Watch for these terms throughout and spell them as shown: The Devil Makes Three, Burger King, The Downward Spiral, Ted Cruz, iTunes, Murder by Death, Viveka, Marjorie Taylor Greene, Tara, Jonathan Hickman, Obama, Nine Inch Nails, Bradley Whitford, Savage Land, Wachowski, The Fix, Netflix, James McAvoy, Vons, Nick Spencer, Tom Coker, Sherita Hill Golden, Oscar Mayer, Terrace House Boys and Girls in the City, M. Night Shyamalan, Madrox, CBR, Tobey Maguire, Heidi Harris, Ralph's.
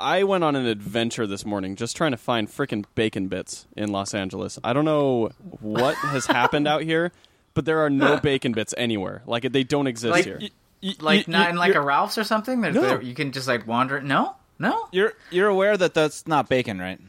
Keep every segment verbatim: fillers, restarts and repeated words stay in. I went on an adventure this morning just trying to find frickin' bacon bits in Los Angeles. I don't know what has happened out here, but there are no bacon bits anywhere. Like, they don't exist like, here. Y- y- like, y- not in, like, a Ralph's or something? There's, no. There, you can just, like, wander... No? No? You're you're aware that that's not bacon, right?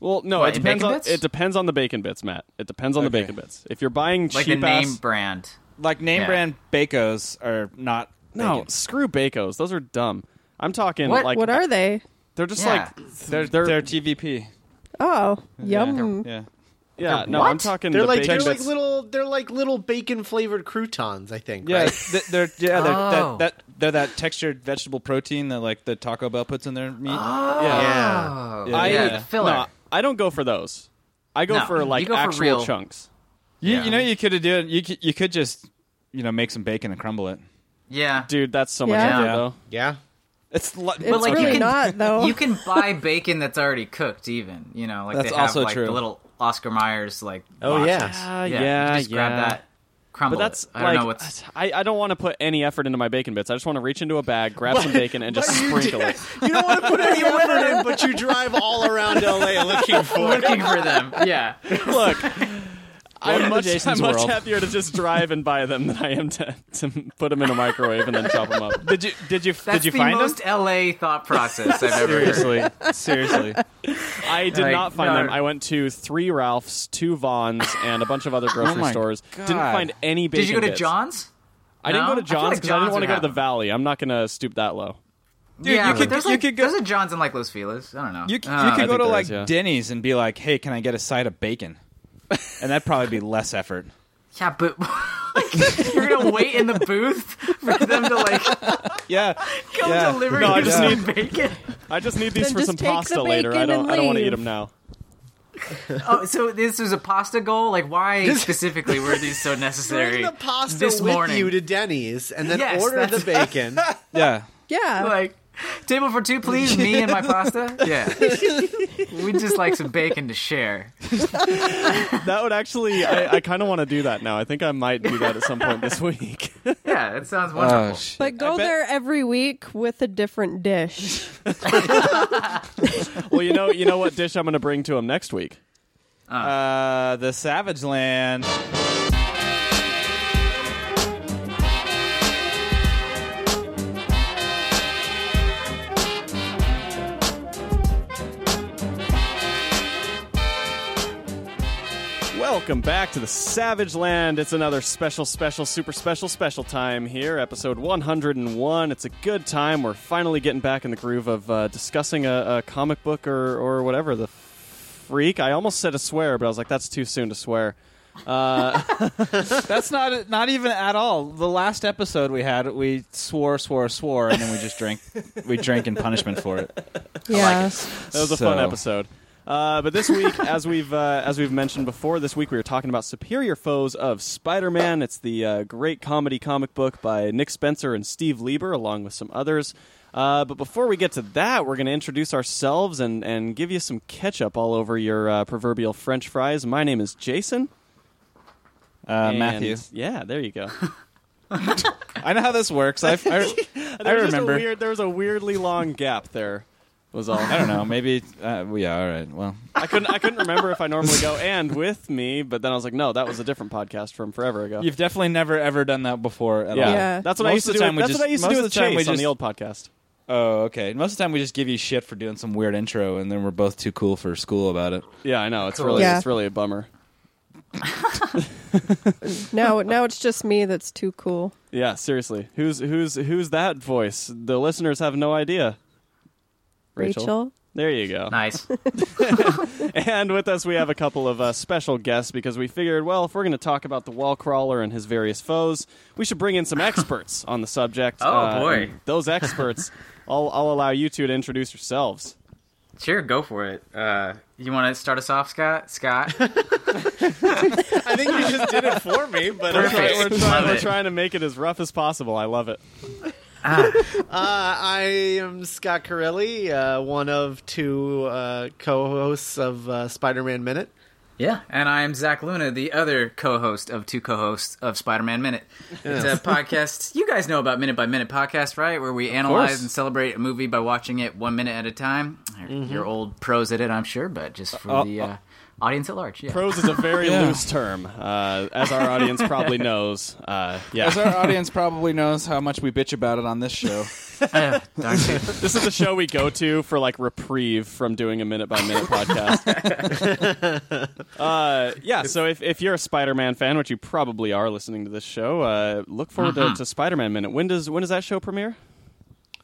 Well, no, what, it depends on bits? It depends on the bacon bits, Matt. It depends on okay. the bacon bits. If you're buying like cheap Like a name ass, brand. Like, name yeah. brand Bacos are not bacon. No, screw Bacos. Those are dumb. I'm talking, what, like... What are they? They're just yeah. like they're, they're they're T V P. Oh, yum! Yeah, yeah. yeah no, what? I'm talking. They're the like they're like little they're like little bacon flavored croutons. I think. Yeah, right? they're yeah they're, oh. that, that they're that textured vegetable protein that like the Taco Bell puts in their meat. Oh. Yeah, yeah. yeah. I yeah. filler. No, I don't go for those. I go no, for like go actual for real. chunks. You yeah. you know you could do it. You could, you could just you know make some bacon and crumble it. Yeah, dude, that's so much better yeah. though. Yeah. It's, li- it's but like really you can, not though. You can buy bacon that's already cooked, even you know, like that's they have also like true. the little Oscar Mayer like. Oh boxes. yeah, yeah, yeah. You just yeah. grab that, crumble. But that's it. I like, don't know what's. I, I don't want to put any effort into my bacon bits. I just want to reach into a bag, grab some bacon, and just sprinkle it. You don't want to put any effort in, but you drive all around L A looking for looking for them. Yeah, look. I'm much, I'm much happier to just drive and buy them than I am to, to put them in a microwave and then chop them up. Did you did you That's did you find them? That's the most L A thought process I've ever seriously, heard. Seriously, I did like, not find no. them. I went to three Ralph's, two Vons, and a bunch of other grocery oh stores. God. Didn't find any bacon. Did you go to bits. John's? I no? didn't go to John's because I, like I didn't want to go to the Valley. I'm not going to stoop that low. Dude, yeah, you could, there's, you like, could go, there's a John's in like Los Feliz. I don't know. You, uh, you could go to like is, yeah. Denny's and be like, "Hey, can I get a side of bacon?" And that'd probably be less effort. Yeah, but like, you're gonna wait in the booth for them to like, yeah, come yeah. deliver no, you I just yeah. need bacon. I just need these then for some pasta later. I don't. I don't want to eat them now. Oh, so this was a pasta goal? Like, why just, specifically were these so necessary? Bring the pasta this with morning? You to Denny's, and then yes, order the bacon. yeah, yeah, like. Table for two, please. Me and my pasta. Yeah, we'd just like some bacon to share. That would actually. I, I kind of want to do that now. I think I might do that at some point this week. Yeah, it sounds wonderful. Oh, but go bet... there every week with a different dish. Well, you know, you know what dish I'm going to bring to him next week. Uh, uh the Savage Land. Welcome back to the Savage Land. It's another special, special, super special, special time here. Episode one hundred one. It's a good time. We're finally getting back in the groove of uh, discussing a, a comic book or, or whatever. The freak. I almost said a swear, but I was like, that's too soon to swear. Uh, that's not not even at all. The last episode we had, we swore, swore, swore, and then we just drank. We drank in punishment for it. Yeah. I like it. That was a so. fun episode. Uh, but this week, as we've uh, as we've mentioned before, this week we were talking about Superior Foes of Spider-Man. It's the uh, great comedy comic book by Nick Spencer and Steve Lieber, along with some others. Uh, but before we get to that, we're going to introduce ourselves and, and give you some ketchup all over your uh, proverbial French fries. My name is Jason. Uh, Matthew. Yeah, there you go. I know how this works. I, I, I, I remember. Weird, there was a weirdly long gap there. Was all I don't know. Maybe uh, well, yeah. All right. Well, I couldn't. I couldn't remember if I normally go and with me, but then I was like, no, that was a different podcast from forever ago. You've definitely never ever done that before. At yeah. all. Yeah, that's what most I used to do. That's just, what I used to do with Chase just, on the old podcast. Oh, okay. Most of the time, we just give you shit for doing some weird intro, and then we're both too cool for school about it. Yeah, I know. It's cool. really, yeah. it's really a bummer. now, now it's just me that's too cool. Yeah, seriously. Who's who's who's that voice? The listeners have no idea. Rachel. Rachel. There you go. Nice. And with us, we have a couple of uh, special guests because we figured, well, if we're going to talk about the wall crawler and his various foes, we should bring in some experts on the subject. Oh, uh, boy. Those experts, I'll, I'll allow you two to introduce yourselves. Sure, go for it. Uh, you want to start us off, Scott? Scott? I think you just did it for me, but we're, we're, trying, we're trying to make it as rough as possible. I love it. Ah. uh, I am Scott Carelli, uh, one of two uh, co-hosts of uh, Spider-Man Minute. Yeah. And I'm Zach Luna, the other co-host of two co-hosts of Spider-Man Minute. Yes. It's a podcast, you guys know about Minute by Minute podcast, right? Where we of analyze course. and celebrate a movie by watching it one minute at a time. Mm-hmm. You're old pros at it, I'm sure, but just for uh, the uh, uh, audience at large. Yeah. Pros is a very yeah. loose term, uh, as our audience probably knows. Uh, yeah. As our audience probably knows how much we bitch about it on this show. Uh, darn this is the show we go to for like reprieve from doing a minute by minute podcast. uh, yeah, so if, if you're a Spider-Man fan, which you probably are listening to this show, uh, look forward uh-huh. to, to Spider-Man Minute. When does when does that show premiere?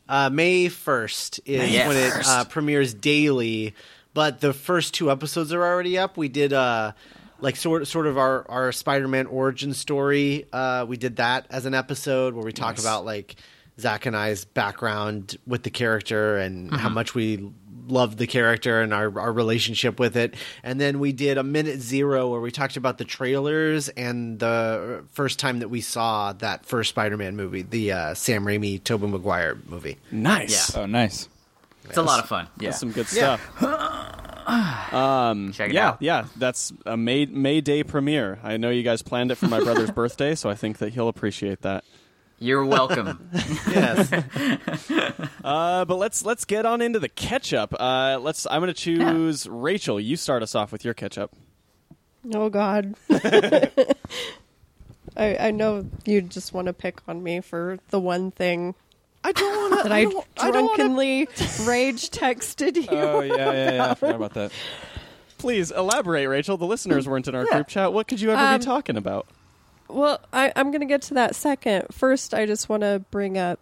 Uh, May first is yes. when it uh, premieres daily, but the first two episodes are already up. We did uh, like sort sort of our, our Spider-Man origin story. Uh, we did that as an episode where we talk nice. about like Zach and I's background with the character and mm-hmm. how much we loved the character and our, our relationship with it. And then we did a minute zero where we talked about the trailers and the first time that we saw that first Spider-Man movie, the uh, Sam Raimi, Tobey Maguire movie. Nice. Yeah. Oh, nice. It's yes. a lot of fun. Yeah. That's some good stuff. Yeah. um, Check it yeah, out. Yeah, that's a May, May Day premiere. I know you guys planned it for my brother's birthday, so I think that he'll appreciate that. You're welcome. Yes. uh, but let's let's get on into the catch-up. Uh, let's. I'm going to choose yeah. Rachel. You start us off with your catch-up. Oh, God. I, I know you just want to pick on me for the one thing. I don't want to. That I, don't, I drunkenly I don't wanna... rage texted you. Oh, yeah, about. yeah, yeah. I forgot about that. Please elaborate, Rachel. The listeners weren't in our yeah. group chat. What could you ever um, be talking about? Well, I, I'm going to get to that second. First, I just want to bring up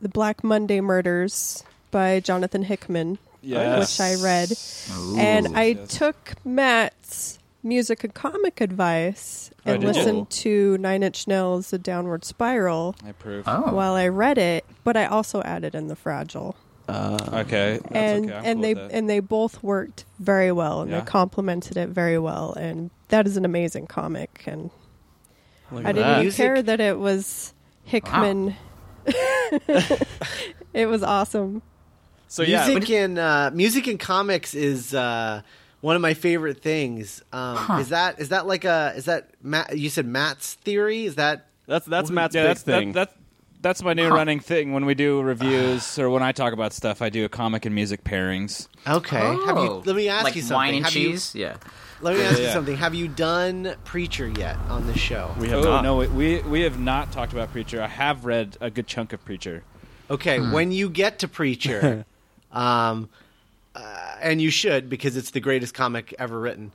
The Black Monday Murders by Jonathan Hickman, yes. which I read. Ooh, and I yes. took Matt's music and comic advice and oh, listened you? to Nine Inch Nails, The Downward Spiral I approve. Oh. while I read it, but I also added in The Fragile. Uh, okay. That's and okay. and cool they and they both worked very well, and yeah. they complemented it very well, and that is an amazing comic, and I didn't that. even care that it was Hickman. Wow. It was awesome. So yeah, music and uh, music and comics is uh, one of my favorite things. Um, huh. Is that is that like a is that Matt, you said Matt's theory? Is that that's that's what, Matt's yeah, big that's, thing? That, that, that's my new huh. running thing. When we do reviews or when I talk about stuff, I do a comic and music pairings. Okay, oh. Have you, let me ask like you something. Wine and Have cheese, you, yeah. Let me ask yeah. you something. Have you done Preacher yet on this show? We have oh, not. No, we we have not talked about Preacher. I have read a good chunk of Preacher. Okay, mm. when you get to Preacher, um, uh, and you should because it's the greatest comic ever written.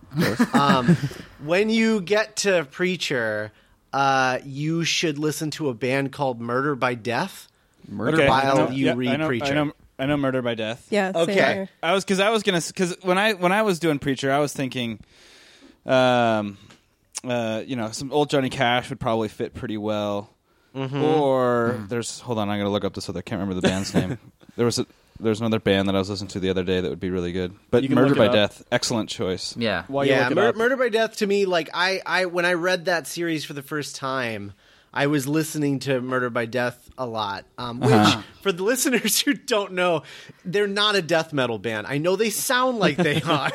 Um, when you get to Preacher, uh, you should listen to a band called Murder by Death. Murder okay, while you yeah, read I know, Preacher. I know. I know Murder by Death. Yeah. Okay. I was because I was gonna because when I when I was doing Preacher, I was thinking, um, uh, you know, some old Johnny Cash would probably fit pretty well. Mm-hmm. Or mm. there's hold on, I'm gonna look up this other. I can't remember the band's name. There was a, there's another band that I was listening to the other day that would be really good. But Murder by up. Death, excellent choice. Yeah. While yeah. Mur- Murder by Death to me, like I, I when I read that series for the first time. I was listening to Murder by Death a lot, um, which, uh-huh. for the listeners who don't know, they're not a death metal band. I know they sound like they are,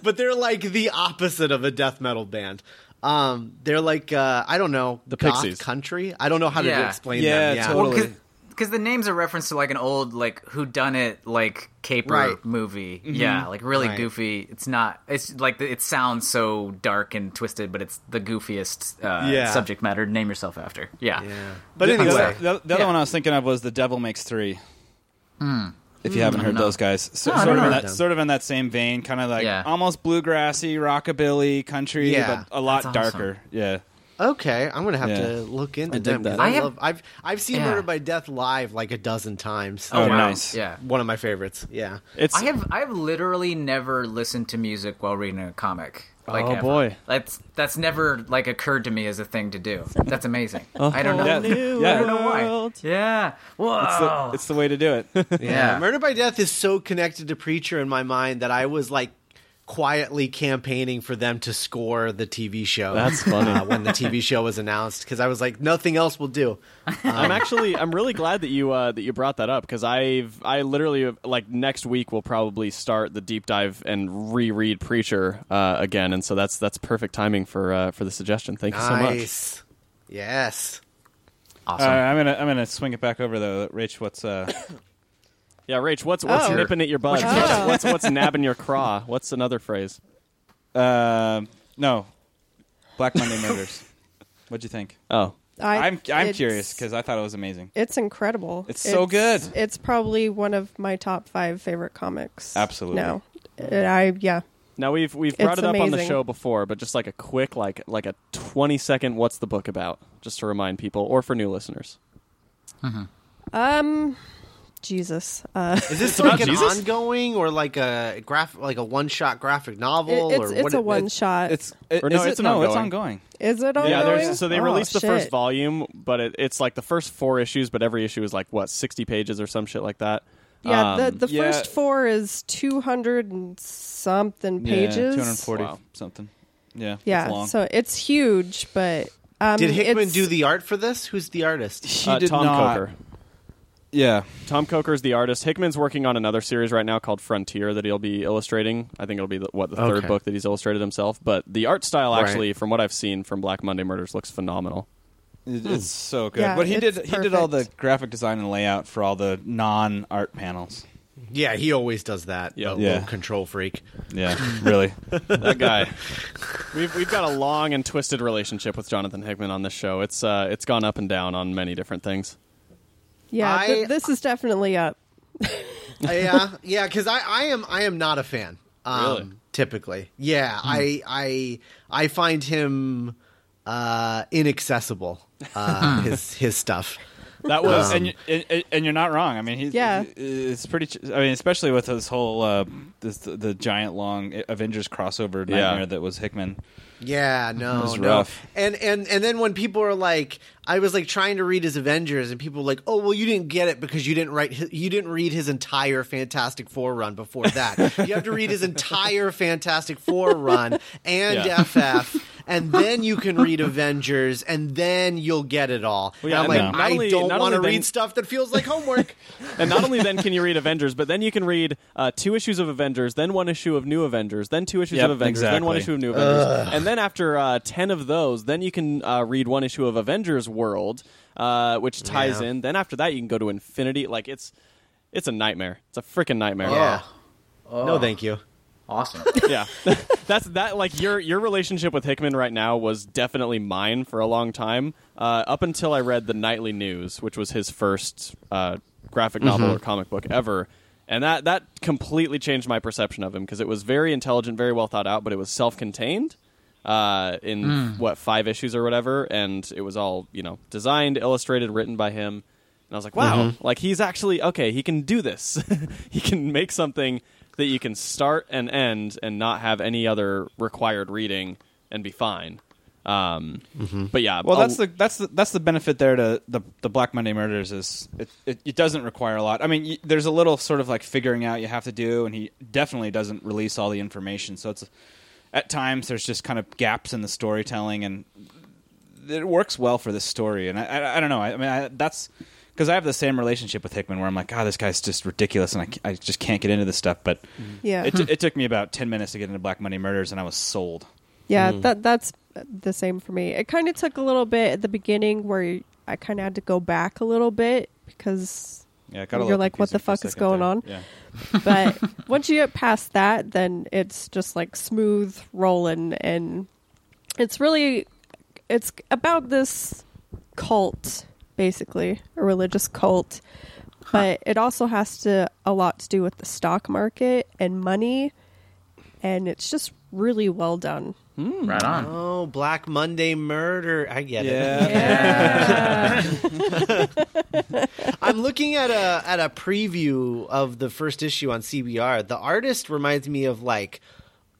but they're like the opposite of a death metal band. Um, they're like, uh, I don't know, the goth Pixies. Country? I don't know how yeah. to explain yeah, them. Yeah, totally. Because well, the name's a reference to like an old like whodunit like caper right. movie. Mm-hmm. Yeah, like really right. goofy. It's not. It's like it sounds so dark and twisted, but it's the goofiest uh, yeah. subject matter to name yourself after. Yeah. yeah. But anyway, the, the, the other yeah. one I was thinking of was The Devil Makes Three. Mm. If you mm, haven't heard those guys, so, no, sort of in that them. sort of in that same vein, kind of like yeah. almost bluegrassy, rockabilly, country, yeah. but a lot That's darker. Awesome. Yeah. Okay, I'm gonna have yeah. to look into I them. That. I, I have, love, I've I've seen yeah. Murder by Death live like a dozen times. Oh, wow. Nice! Yeah, one of my favorites. Yeah, it's. I have I've literally never listened to music while reading a comic. Like oh ever. boy, that's that's never like occurred to me as a thing to do. That's amazing. oh, I don't know. Yeah. Yeah. I don't know why. Yeah, whoa, it's the, it's the way to do it. yeah. yeah, Murder by Death is so connected to Preacher in my mind that I was like. quietly campaigning for them to score the T V show. That's funny. Uh, when the T V show was announced, because I was like, nothing else will do. Um, I'm actually, I'm really glad that you uh, that you brought that up, because I've, I literally like next week we'll probably start the deep dive and reread Preacher uh, again, and so that's that's perfect timing for uh, for the suggestion. Thank nice. you so much. Yes. Awesome. All right, I'm gonna I'm gonna swing it back over though, Rich. What's uh. Yeah, Rach, what's what's oh. nipping at your butt? Oh. What's what's nabbing your craw? What's another phrase? Uh, no, Black Monday Murders. What'd you think? Oh, I, I'm I'm curious because I thought it was amazing. It's incredible. It's, it's so good. It's probably one of my top five favorite comics. Absolutely. No, I yeah. Now we've we've brought it's it up amazing. on the show before, but just like a quick like like a twenty second. What's the book about? Just to remind people, or for new listeners. Mm-hmm. Um. Jesus. Uh, is this like an Jesus? ongoing or like a graph, like a one-shot graphic novel? It, it's or it's what a one-shot. It's, it's, it, no, it, it's no, ongoing. it's ongoing. Is it ongoing? Yeah, there's, so they oh, released the shit. first volume, but it, it's like the first four issues, but every issue is like, what, sixty pages or some shit like that? Yeah, um, the, the yeah. first four is two hundred and something pages. Yeah, two hundred forty wow. something. Yeah, yeah, it's long. So it's huge, but... Um, Did Hickman do the art for this? Who's the artist? He uh, did Tom not. Coker. Yeah, Tom Coker is the artist. Hickman's working on another series right now called Frontier that he'll be illustrating. I think it'll be the, what the third okay. book that he's illustrated himself. But the art style, actually, right. from what I've seen from Black Monday Murders, looks phenomenal. It's mm. so good. Yeah, but he did perfect. he did all the graphic design and layout for all the non art panels. Yeah, he always does that. Yep. The yeah, little control freak. Yeah, really, that guy. We've we've got a long and twisted relationship with Jonathan Hickman on this show. It's uh, it's gone up and down on many different things. Yeah, I, th- this is definitely up. yeah, yeah, because I, I am I am not a fan. Um, really? Typically, yeah, hmm. I I I find him uh, inaccessible. Uh, his his stuff. That was, um, and you, and you're not wrong. I mean, he's yeah. It's pretty. Ch- I mean, especially with this whole uh, this the giant long Avengers crossover nightmare yeah. that was Hickman. Yeah, no, it was no. rough. And, and and then when people are like, I was like trying to read his Avengers, and people were like, oh, well, you didn't get it because you didn't write, his, you didn't read his entire Fantastic Four run before that. You have to read his entire Fantastic Four run and yeah. F F, and then you can read Avengers, and then you'll get it all. Well, yeah, and I'm and like, I only, don't want to read then... stuff that feels like homework. And not only then can you read Avengers, but then you can read uh, two issues of Avengers, then one issue of New Avengers, then two issues yep, of Avengers, exactly. then one issue of New Avengers, Ugh. and then after uh, ten of those, then you can uh, read one issue of Avengers World, uh, which ties yeah. in. Then after that, you can go to Infinity. Like it's, it's a nightmare. It's a freaking nightmare. Yeah. Oh. No, thank you. Awesome. Yeah, that's that. Like your your relationship with Hickman right now was definitely mine for a long time. Uh, up until I read The Nightly News, which was his first uh, graphic novel mm-hmm. or comic book ever. And that, that completely changed my perception of him because it was very intelligent, very well thought out, but it was self-contained uh, in, mm. what, five issues or whatever. And it was all, you know, designed, illustrated, written by him. And I was like, wow, mm-hmm. like he's actually, okay, he can do this. He can make something that you can start and end and not have any other required reading and be fine. Um, mm-hmm. But yeah, well, I'll, that's the that's the that's the benefit there to the the Black Monday Murders is it, it, it doesn't require a lot. I mean, y- there's a little sort of like figuring out you have to do, and he definitely doesn't release all the information. So it's at times there's just kind of gaps in the storytelling, and it works well for this story. And I I, I don't know. I, I mean, I, that's because I have the same relationship with Hickman where I'm like, God, oh, this guy's just ridiculous, and I I just can't get into this stuff. But yeah, it t- it took me about ten minutes to get into Black Monday Murders, and I was sold. Yeah, mm. that that's. the same for me. It kind of took a little bit at the beginning where I kind of had to go back a little bit because yeah, you're like, what the fuck is going on? Yeah. But once you get past that, then it's just like smooth rolling. And it's really, it's about this cult, basically, a religious cult. Huh. But it also has to a lot to do with the stock market and money. And it's just really well done. Mm. Right on. Oh, Black Monday Murder. I get yeah. it. Yeah. I'm looking at a at a preview of the first issue on C B R. The artist reminds me of like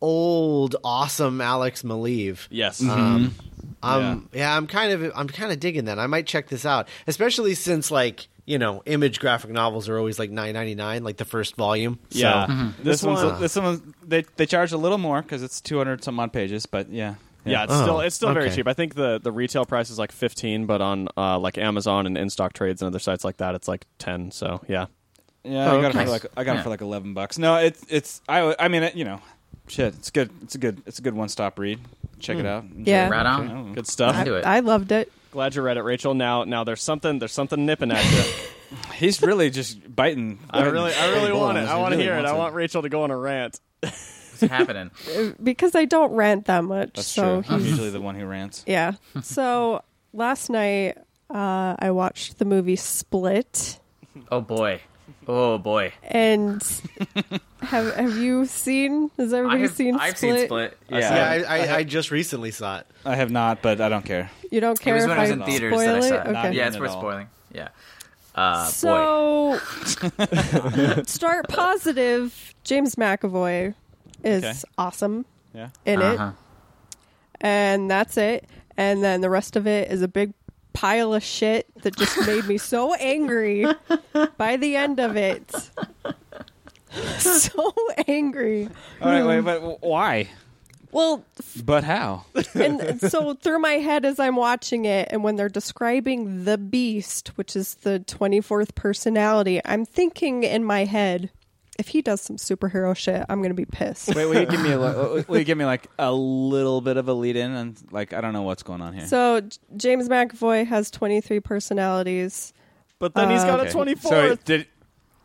old awesome Alex Maleev. Yes. Mm-hmm. Um, I'm yeah. yeah, I'm kind of I'm kind of digging that. I might check this out, especially since like you know, Image graphic novels are always like nine ninety-nine, like the first volume. So. Yeah, mm-hmm. this, this one's uh, this one they they charge a little more because it's two hundred some odd pages, but yeah. Yeah, it's oh, still it's still okay. very cheap. I think the, the retail price is like fifteen, but on uh, like Amazon and in stock trades and other sites like that, it's like ten. So yeah, yeah, oh, I got okay. it for like I got yeah. it for like eleven bucks. No, it's it's I I mean it, you know, shit, it's good. It's a good it's a good one stop read. Check mm. it out. Enjoy yeah, right on. You know, good stuff. I, I loved it. Glad you read it, Rachel. Now now there's something there's something nipping at you. He's really just biting. I really I really want it. I want to hear it. I want Rachel to go on a rant. Happening because I don't rant that much. That's so true. He's I'm usually the one who rants. Yeah. So last night uh, I watched the movie Split. Oh boy! Oh boy! And have have you seen? Has everybody have, seen? I've Split? seen Split. Yeah, yeah I, I, I, I just recently saw it. I have not, but I don't care. You don't care? It was when I was in theaters that I saw it. Okay. Yeah, it's worth spoiling. Yeah. Uh, so start positive. James McAvoy. Is okay. awesome yeah. in uh-huh. it. And that's it. And then the rest of it is a big pile of shit that just made me so angry by the end of it. So angry. All right, wait, but why? Well, f- but how? And so through my head as I'm watching it, and when they're describing the Beast, which is the twenty-fourth personality, I'm thinking in my head, if he does some superhero shit, I'm gonna be pissed. Wait, will you give me a li- will you give me like a little bit of a lead in, and like I don't know what's going on here. So J- James McAvoy has twenty-three personalities, but then uh, he's got okay. a twenty-fourth. So did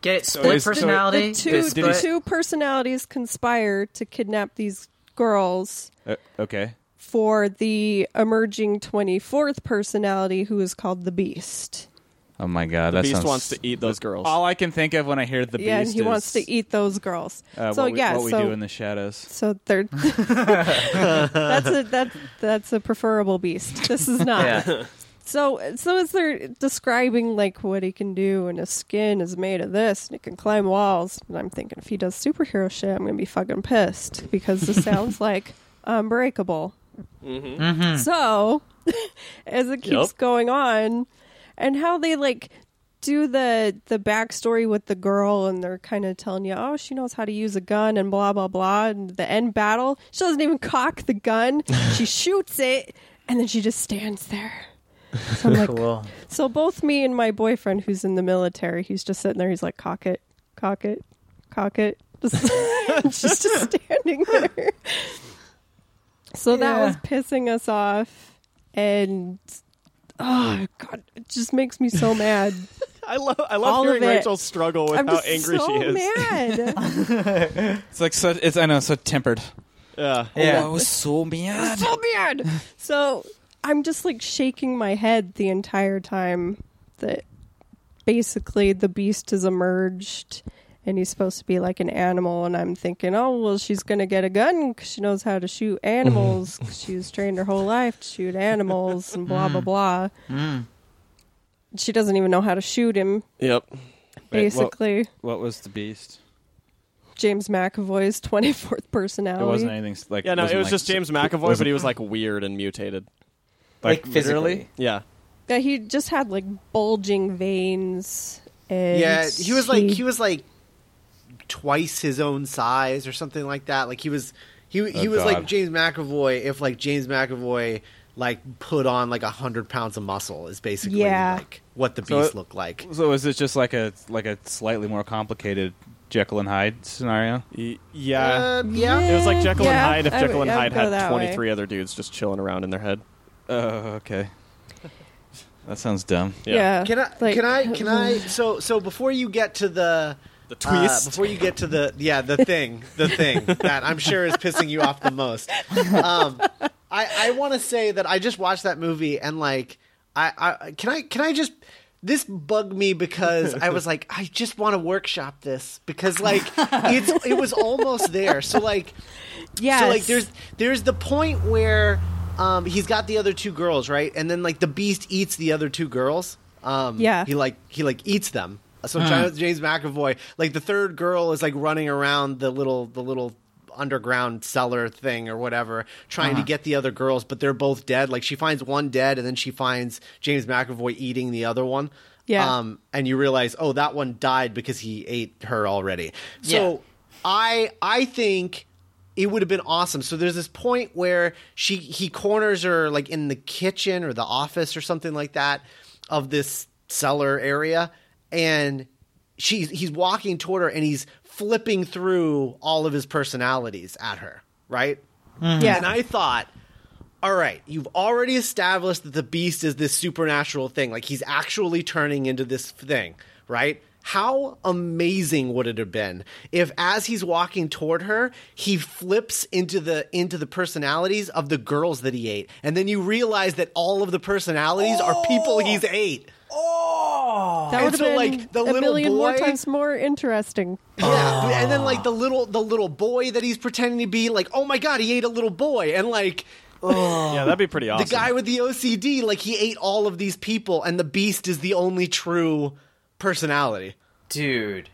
get it, split so personality. So the two, the two personalities conspire to kidnap these girls. Uh, okay. For the emerging twenty-fourth personality, who is called the Beast. Oh my god! The that Beast sounds... wants to eat those girls. All I can think of when I hear the Beast, yeah, and he is... wants to eat those girls. Uh, so what we, yeah, what we so, do in the shadows. So they're that's a that that's a preferable Beast. This is not. Yeah. So so as they're describing like what he can do, and his skin is made of this, and it can climb walls. And I'm thinking, if he does superhero shit, I'm gonna be fucking pissed because this sounds like Unbreakable. Mm-hmm. Mm-hmm. So as it keeps yep. going on. And how they, like, do the the backstory with the girl, and they're kind of telling you, oh, she knows how to use a gun and blah, blah, blah. And the end battle, she doesn't even cock the gun. She shoots it, and then she just stands there. So I'm like, cool. So both me and my boyfriend, who's in the military, he's just sitting there. He's like, cock it, cock it, cock it. Just, just, just standing there. So yeah. that was pissing us off. And... oh god! It just makes me so mad. I love, I love all hearing Rachel struggle with I'm how angry so she is. Mad. It's like so. It's I know, so tempered. Yeah, yeah. Oh, I was so mad. So mad. So I'm just like shaking my head the entire time. That basically the Beast has emerged, and he's supposed to be like an animal. And I'm thinking, oh well, she's gonna get a gun because she knows how to shoot animals. Cause she was trained her whole life to shoot animals and blah blah blah. Mm. She doesn't even know how to shoot him. Yep. Basically, Wait, what, what was the Beast? James McAvoy's twenty-fourth personality. It wasn't anything like yeah, no, it was like just James McAvoy, but he was like weird and mutated, like, like physically. Yeah. Yeah, he just had like bulging veins. And yeah, he was like he, he was like. twice his own size or something like that. Like he was he he oh, was God. like James McAvoy if like James McAvoy like put on like a hundred pounds of muscle is basically yeah. like what the Beast so, looked like. So is it just like a like a slightly more complicated Jekyll and Hyde scenario? Y- yeah. Uh, yeah. It was like Jekyll yeah. and Hyde if Jekyll would, and Hyde had twenty-three way. other dudes just chilling around in their head. Oh, uh, okay. That sounds dumb. Yeah. yeah. Can I like, can I can I so so before you get to the The twist. Uh, before you get to the yeah the thing the thing that I'm sure is pissing you off the most, um, I I want to say that I just watched that movie and like I, I can I can I just this bugged me because I was like I just want to workshop this because like it's it was almost there so like yeah so like there's there's the point where um, he's got the other two girls right and then like the Beast eats the other two girls um, yeah he like he like eats them. So uh. James McAvoy, like the third girl is like running around the little the little underground cellar thing or whatever, trying uh-huh. to get the other girls, but they're both dead. Like she finds one dead and then she finds James McAvoy eating the other one. Yeah. Um, and you realize, oh, that one died because he ate her already. So yeah. I I think it would have been awesome. So there's this point where she he corners her like in the kitchen or the office or something like that of this cellar area, and she's he's walking toward her and he's flipping through all of his personalities at her, right? Mm-hmm. Yeah. And I thought, all right, you've already established that the Beast is this supernatural thing. Like, he's actually turning into this thing, right? How amazing would it have been if, as he's walking toward her, he flips into the into the personalities of the girls that he ate. And then you realize that all of the personalities oh! are people he's ate. Oh! That would have so, been like, the a little million boy, more times more interesting. Yeah, oh. And then, like, the little the little boy that he's pretending to be, like, oh my God, he ate a little boy. And, like... Oh. Yeah, that'd be pretty awesome. The guy with the O C D, like, he ate all of these people, and the Beast is the only true personality. Dude,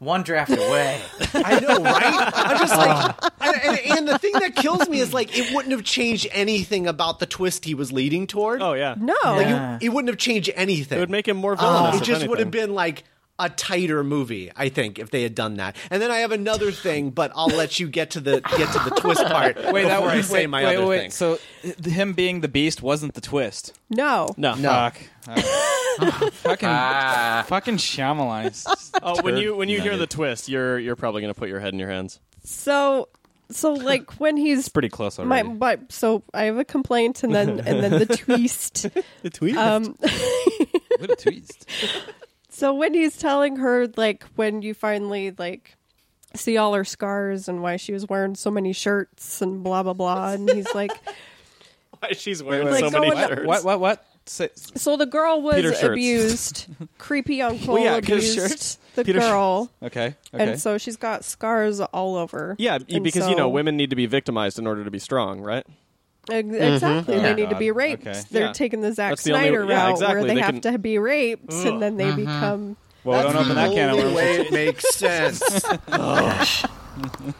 one draft away. I know, right? I'm just like, oh. and, and, and the thing that kills me is, like, it wouldn't have changed anything about the twist he was leading toward. Oh, yeah. No. Like, yeah. It, it wouldn't have changed anything. It would make him more villainous. Uh, it just anything. would have been, like, a tighter movie, I think, if they had done that. And then I have another thing, but I'll let you get to the get to the twist part wait, that was, I say wait, my wait, other wait. thing. So him being the Beast wasn't the twist? No. No. no. Fuck. oh, fucking ah. fucking Shyamalan. Oh, when you when you hear the twist, you're you're probably going to put your head in your hands. So so like when he's... It's pretty close already. My, my, so I have a complaint and then and then the twist. The twist? Um, what a twist. So when he's telling her, like, when you finally, like, see all her scars and why she was wearing so many shirts and blah, blah, blah. And he's like... Why she's wearing like, so, so many shirts. What, what, what? Say, so the girl was abused. Creepy uncle well, yeah, abused the Peter girl. Okay, okay. And so she's got scars all over. Yeah, and because, so, you know, women need to be victimized in order to be strong, right? Exactly. Mm-hmm. They oh, need God. to be raped. Okay. They're yeah. taking the Zack Snyder only, yeah, route exactly. where they, they have can... to be raped Ugh. and then they mm-hmm. become... Well, That's don't open that can of worms. It makes sense.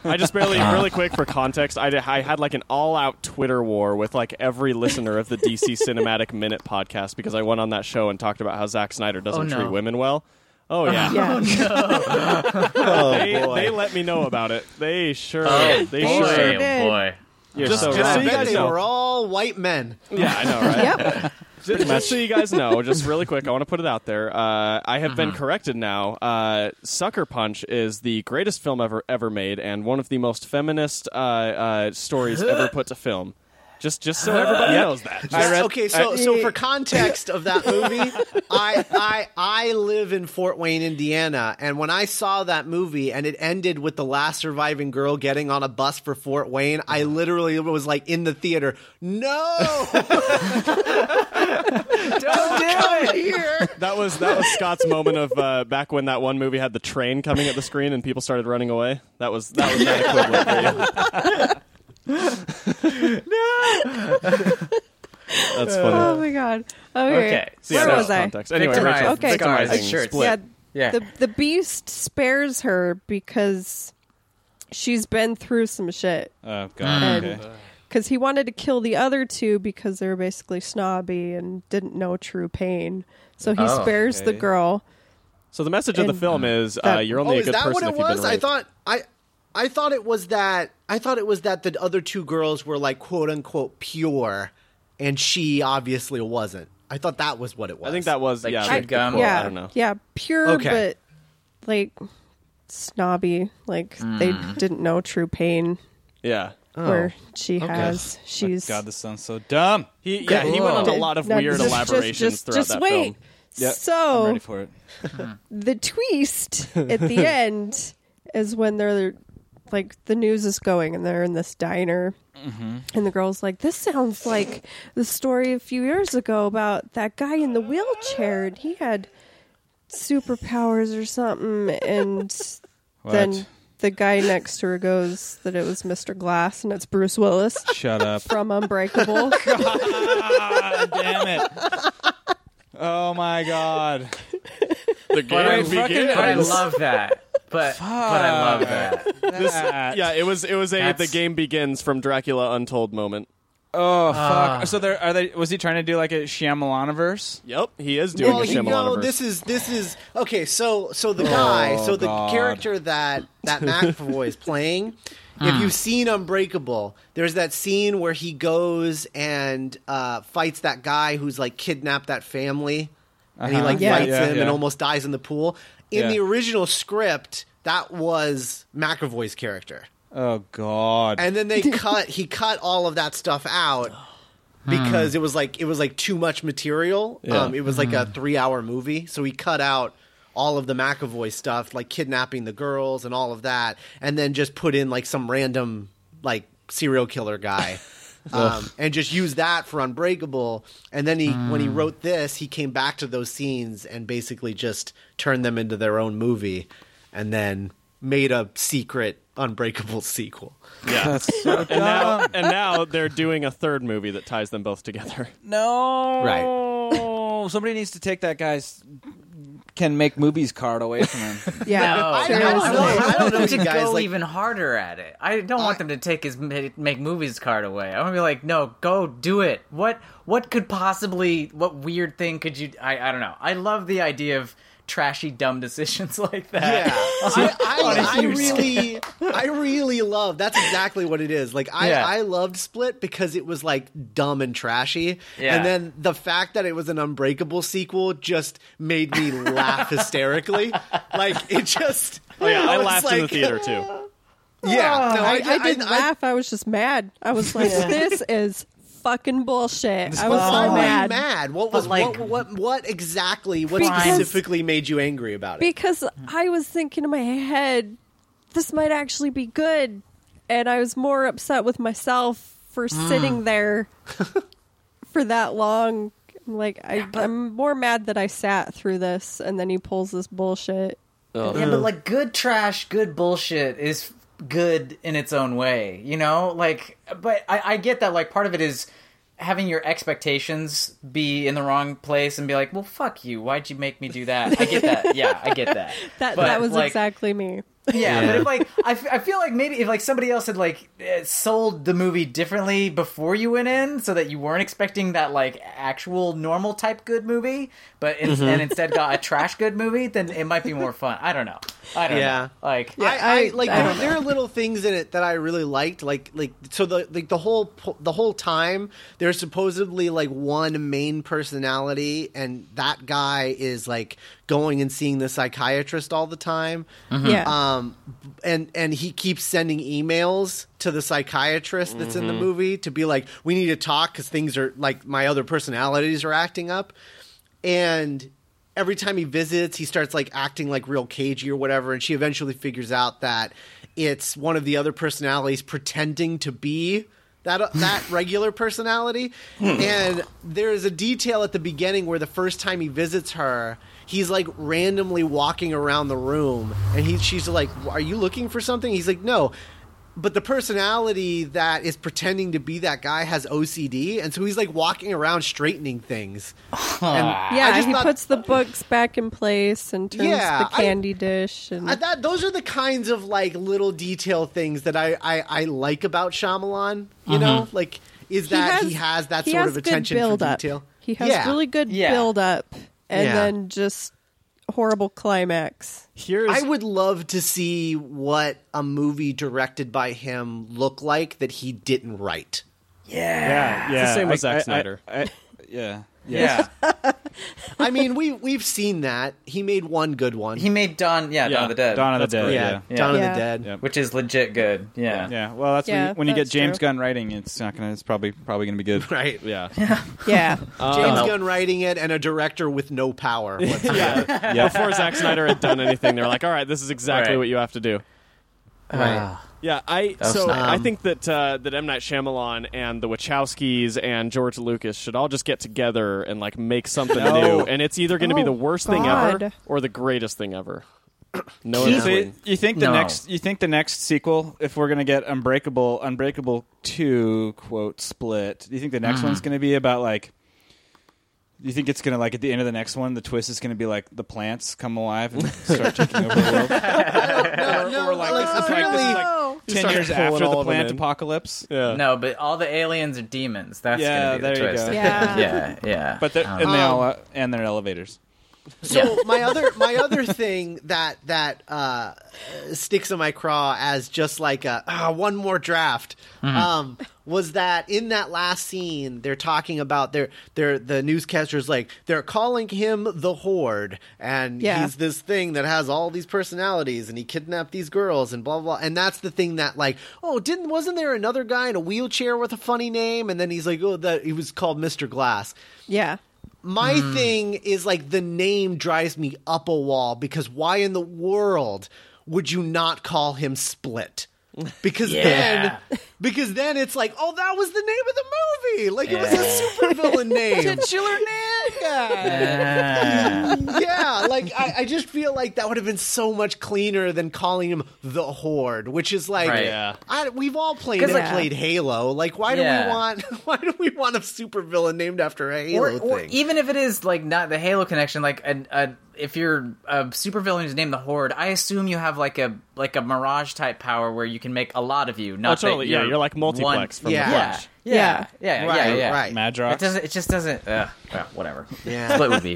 I just barely, really quick for context, I, I had like an all-out Twitter war with like every listener of the D C Cinematic Minute podcast because I went on that show and talked about how Zack Snyder doesn't oh, no. treat women well. Oh, yeah. yeah. Oh, no. oh, they, boy. They let me know about it. They sure oh, They boy, sure did. Oh, boy. You're just so, just so you guys they know. Were all white men. Yeah, I know, right? Yep. Just, just so you guys know, just really quick, I want to put it out there. Uh, I have uh-huh. been corrected now. Uh, Sucker Punch is the greatest film ever ever made and one of the most feminist uh, uh, stories ever put to film. Just just so everybody knows that. Just, I read, okay, so I, so for context of that movie, I I I live in Fort Wayne, Indiana, and when I saw that movie and it ended with the last surviving girl getting on a bus for Fort Wayne, I literally was like in the theater, no! Don't do it here! That was, that was Scott's moment of uh, back when that one movie had the train coming at the screen and people started running away. That was that was that equivalent for you. No. That's funny. Oh my God. Okay. okay. So yeah, Where was I? Context. Anyway, Rachel, okay. victimizing sure. Split. Yeah. yeah. The, the Beast spares her because she's been through some shit. Oh God. Because mm. okay. he wanted to kill the other two because they were basically snobby and didn't know true pain. So he oh, spares okay. the girl. So the message of the film is that, uh, you're only oh, a good person if you've been raped. Is that what it was? I thought I. I thought it was that I thought it was that the other two girls were like quote unquote pure, and she obviously wasn't. I thought that was what it was. I think that was like yeah, I, gum. yeah, I don't know. Yeah, pure okay. but like snobby, like mm. they didn't know true pain. Yeah. Oh. Where she okay. has, she's oh God. This sounds so dumb. He, yeah, cool. he went on a lot of no, weird just, elaborations just, just, throughout just that wait. film. Yep. So I'm ready for it. The twist at the end is when they're. Like, the news is going, and they're in this diner, mm-hmm. and the girl's like, this sounds like the story a few years ago about that guy in the wheelchair, and he had superpowers or something, and what? Then the guy next to her goes that it was Mister Glass, and it's Bruce Willis. Shut up. From Unbreakable. God damn it. Oh, my God. The game begins. I love that. But, but I love that. that. This, yeah, it was it was a the game begins from Dracula Untold moment. Oh, fuck. Uh, so there are they was he trying to do like a Shyamalaniverse? Yep, he is doing well, a Shyamalaniverse. Well, you know, this is this is okay, so so the guy, oh, so the God. character that that McAvoy is playing, if you've seen Unbreakable, there's that scene where he goes and uh, fights that guy who's like kidnapped that family uh-huh. and he like yeah. fights yeah, him yeah. and almost dies in the pool. In yeah. the original script, that was McAvoy's character. Oh, God. And then they cut, he cut all of that stuff out because hmm. it was like, it was like too much material. Yeah. Um, it was like a three hour movie. So he cut out all of the McAvoy stuff, like kidnapping the girls and all of that. And then just put in like some random, like serial killer guy um, and just use that for Unbreakable. And then he, hmm. when he wrote this, he came back to those scenes and basically just turned them into their own movie and then made a secret Unbreakable sequel. Yeah. That's so dumb. And, now, and now they're doing a third movie that ties them both together. No. Right. Somebody needs to take that guy's can make movies card away from him. Yeah. No, I, don't, I, don't know, I don't know to guys, go like, even harder at it. I don't I, want them to take his make movies card away. I want to be like, no, go do it. What what could possibly what weird thing could you I, I don't know. I love the idea of trashy, dumb decisions like that. Yeah, I, I, I really, I really love. That's exactly what it is. Like, I, yeah. I loved Split because it was like dumb and trashy, yeah. and then the fact that it was an Unbreakable sequel just made me laugh hysterically. Like, it just. Oh yeah, I, I laughed like, in the theater too. Yeah, no, I, I, I didn't I, laugh. I, I was just mad. I was like, yeah. this is. Fucking bullshit! I was oh, so mad. mad. What was like? What, what, what exactly? What because, specifically made you angry about it? Because I was thinking in my head, this might actually be good, and I was more upset with myself for mm. sitting there for that long. Like I, yeah, but, I'm more mad that I sat through this, and then he pulls this bullshit. Oh. Yeah, but like good trash, good bullshit is. Good in its own way, you know, like, but I, I get that, like, part of it is having your expectations be in the wrong place and be like, well, fuck you, why'd you make me do that? I get that. Yeah, I get that. that, but, that was like, exactly me. Yeah, yeah, but if, like, I, f- I feel like maybe if, like, somebody else had, like, sold the movie differently before you went in so that you weren't expecting that, like, actual normal type good movie, but in- mm-hmm. and instead got a trash good movie, then it might be more fun. I don't know. I don't yeah. know. Like, yeah, I, I like I there, there are little things in it that I really liked. Like, like so the like the whole the whole time there's supposedly like one main personality, and that guy is like going and seeing the psychiatrist all the time. Mm-hmm. Yeah. Um, and and he keeps sending emails to the psychiatrist that's mm-hmm. in the movie to be like, we need to talk because things are like my other personalities are acting up, and. Every time he visits, he starts like acting like real cagey or whatever, and she eventually figures out that it's one of the other personalities pretending to be that that regular personality. And there is a detail at the beginning where the first time he visits her, he's like randomly walking around the room, and he she's like, "Are you looking for something?" He's like, "No." But the personality that is pretending to be that guy has O C D, and so he's like walking around straightening things. And yeah, just he thought, puts the books back in place and turns yeah, the candy I, dish. And I, that, those are the kinds of like little detail things that I, I, I like about Shyamalan. You mm-hmm. know, like is that he has, he has that he sort has of attention for detail. Up. He has yeah. really good yeah. build up, and yeah. then just. Horrible climax. Here's I would love to see what a movie directed by him look like that he didn't write. Yeah, yeah, yeah. It's the same with Zack Snyder. I, I, yeah, yeah. yeah. I mean, we we've seen that. He made one good one. He made Dawn, yeah, yeah. Dawn of the Dead. Dawn of that's the Dead. Great, yeah. yeah, Dawn yeah. of the Dead, yeah. which is legit good. Yeah, yeah. yeah. Well, that's yeah, when, you, when that's you get James true. Gunn writing, it's not gonna. It's probably probably gonna be good, right? Yeah, yeah. yeah. Uh, James Gunn writing it and a director with no power. yeah. yeah, Before Zack Snyder had done anything, they were like, "All right, this is exactly right. what you have to do." Right. Uh, yeah, I so dumb. I think that uh, that M. Night Shyamalan and the Wachowskis and George Lucas should all just get together and like make something no. new, and it's either going to oh, be the worst God. thing ever or the greatest thing ever. No, so you think the no. next you think the next sequel, if we're going to get Unbreakable, Unbreakable two quote Split, do you think the next mm. one's going to be about like? You think it's going to, like, at the end of the next one, the twist is going to be, like, the plants come alive and start taking over the world? No, no, no. Or, or like, no, this, no, is, like, no. this is, like, ten years after the planned apocalypse. Yeah. No, but all the aliens are demons. That's yeah, gonna be there the twist. You go. Yeah, yeah, yeah. But they're, um, and they all uh, and they're elevators. So yeah. my other my other thing that that uh, sticks in my craw as just like a oh, one more draft mm-hmm. um, was that in that last scene they're talking about their their the newscaster's like they're calling him the Horde and yeah. he's this thing that has all these personalities and he kidnapped these girls and blah, blah, blah. And that's the thing that like oh didn't wasn't there another guy in a wheelchair with a funny name and then he's like oh that he was called Mister Glass yeah. My mm. thing is like the name drives me up a wall because why in the world would you not call him Split? Because yeah. then because then it's like, oh, that was the name of the movie. Like yeah. it was a supervillain name. Titular name. Yeah. yeah. Like I, I just feel like that would have been so much cleaner than calling him the Horde, which is like right. yeah. I, we've all played and yeah. played Halo. Like why do yeah. we want why do we want a supervillain named after a Halo or, thing? Or even if it is like not the Halo connection, like a, a if you're a supervillain who's named the Horde, I assume you have like a like a Mirage type power where you can make a lot of you. Not oh, totally. You're yeah, you're like multiplex one, from yeah. the Flash. Yeah, yeah, yeah, yeah, right, yeah. yeah. Right. Madrox. It doesn't. It just doesn't. Uh, well, whatever. Yeah, Split would be.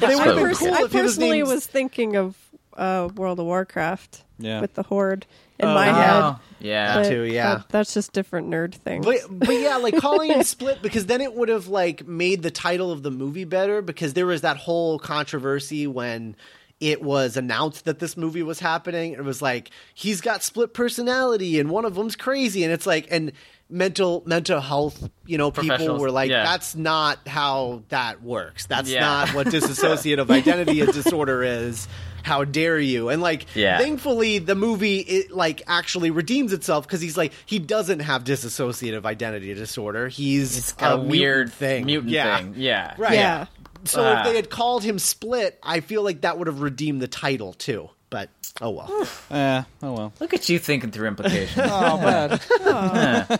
But it would have been cool. I personally was thinking of uh, World of Warcraft yeah. with the Horde. In oh, my wow. head. Yeah. Too, yeah. That, that's just different nerd things. But, but yeah, like calling it Split because then it would have like made the title of the movie better because there was that whole controversy when it was announced that this movie was happening. It was like, he's got split personality and one of them's crazy. And it's like, and mental mental health, you know, people were like, yeah. that's not how that works. That's yeah. not what dissociative identity disorder is. How dare you? And like, yeah. thankfully, the movie it like actually redeems itself because he's like he doesn't have dissociative identity disorder. He's it's a, a weird thing, mutant yeah. thing, yeah, right. Yeah. So uh, if they had called him Split, I feel like that would have redeemed the title too. But oh well, yeah, uh, oh well. Look at you thinking through implications. oh bad. Oh.